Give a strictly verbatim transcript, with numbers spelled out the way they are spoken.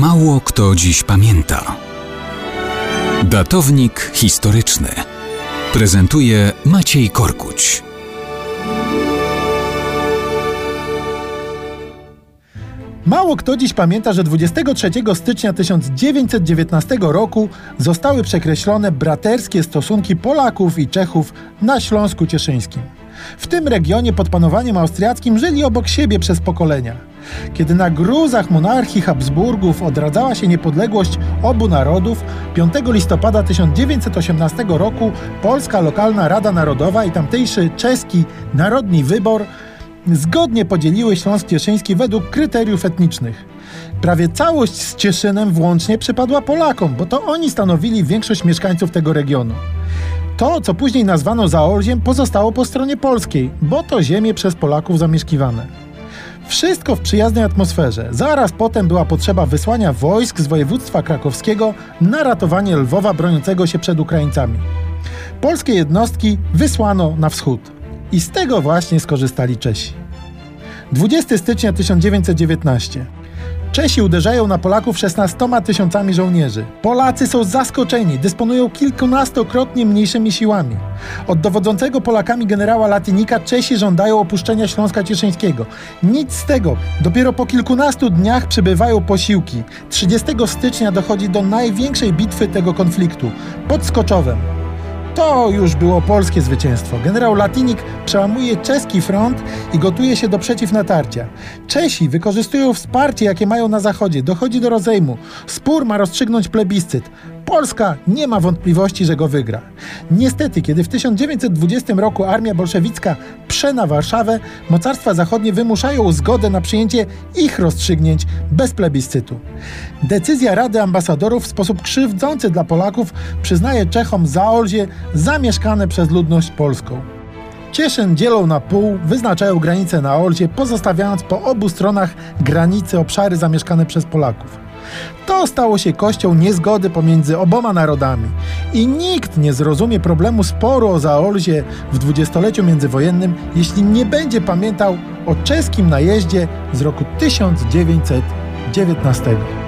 Mało kto dziś pamięta. Datownik historyczny prezentuje Maciej Korkuć. Mało kto dziś pamięta, że dwudziestego trzeciego stycznia tysiąc dziewięćset dziewiętnastego roku zostały przekreślone braterskie stosunki Polaków i Czechów na Śląsku Cieszyńskim. W tym regionie pod panowaniem austriackim żyli obok siebie przez pokolenia. Kiedy na gruzach monarchii Habsburgów odradzała się niepodległość obu narodów, piątego listopada tysiąc dziewięćset osiemnastego roku Polska Lokalna Rada Narodowa i tamtejszy Czeski Narodni Wybor zgodnie podzieliły Śląsk Cieszyński według kryteriów etnicznych. Prawie całość z Cieszynem włącznie przypadła Polakom, bo to oni stanowili większość mieszkańców tego regionu. To, co później nazwano Zaolziem, pozostało po stronie polskiej, bo to ziemie przez Polaków zamieszkiwane. Wszystko w przyjaznej atmosferze. Zaraz potem była potrzeba wysłania wojsk z województwa krakowskiego na ratowanie Lwowa broniącego się przed Ukraińcami. Polskie jednostki wysłano na wschód. I z tego właśnie skorzystali Czesi. dwudziestego stycznia tysiąc dziewięćset dziewiętnastego. Czesi uderzają na Polaków szesnastoma tysiącami żołnierzy. Polacy są zaskoczeni, dysponują kilkunastokrotnie mniejszymi siłami. Od dowodzącego Polakami generała Latinika Czesi żądają opuszczenia Śląska Cieszyńskiego. Nic z tego. Dopiero po kilkunastu dniach przybywają posiłki. trzydziestego stycznia dochodzi do największej bitwy tego konfliktu – pod Skoczowem. To już było polskie zwycięstwo. Generał Latinik przełamuje czeski front i gotuje się do przeciwnatarcia. Czesi wykorzystują wsparcie, jakie mają na zachodzie. Dochodzi do rozejmu. Spór ma rozstrzygnąć plebiscyt. Polska nie ma wątpliwości, że go wygra. Niestety, kiedy w tysiąc dziewięćset dwudziestym roku armia bolszewicka prze na Warszawę, mocarstwa zachodnie wymuszają zgodę na przyjęcie ich rozstrzygnięć bez plebiscytu. Decyzja Rady Ambasadorów w sposób krzywdzący dla Polaków przyznaje Czechom Zaolzie zamieszkane przez ludność polską. Cieszyn dzielą na pół, wyznaczają granice na Olzie, pozostawiając po obu stronach granicy obszary zamieszkane przez Polaków. To stało się kością niezgody pomiędzy oboma narodami i nikt nie zrozumie problemu sporu o Zaolzie w dwudziestoleciu międzywojennym, jeśli nie będzie pamiętał o czeskim najeździe z roku tysiąc dziewięćset dziewiętnastego.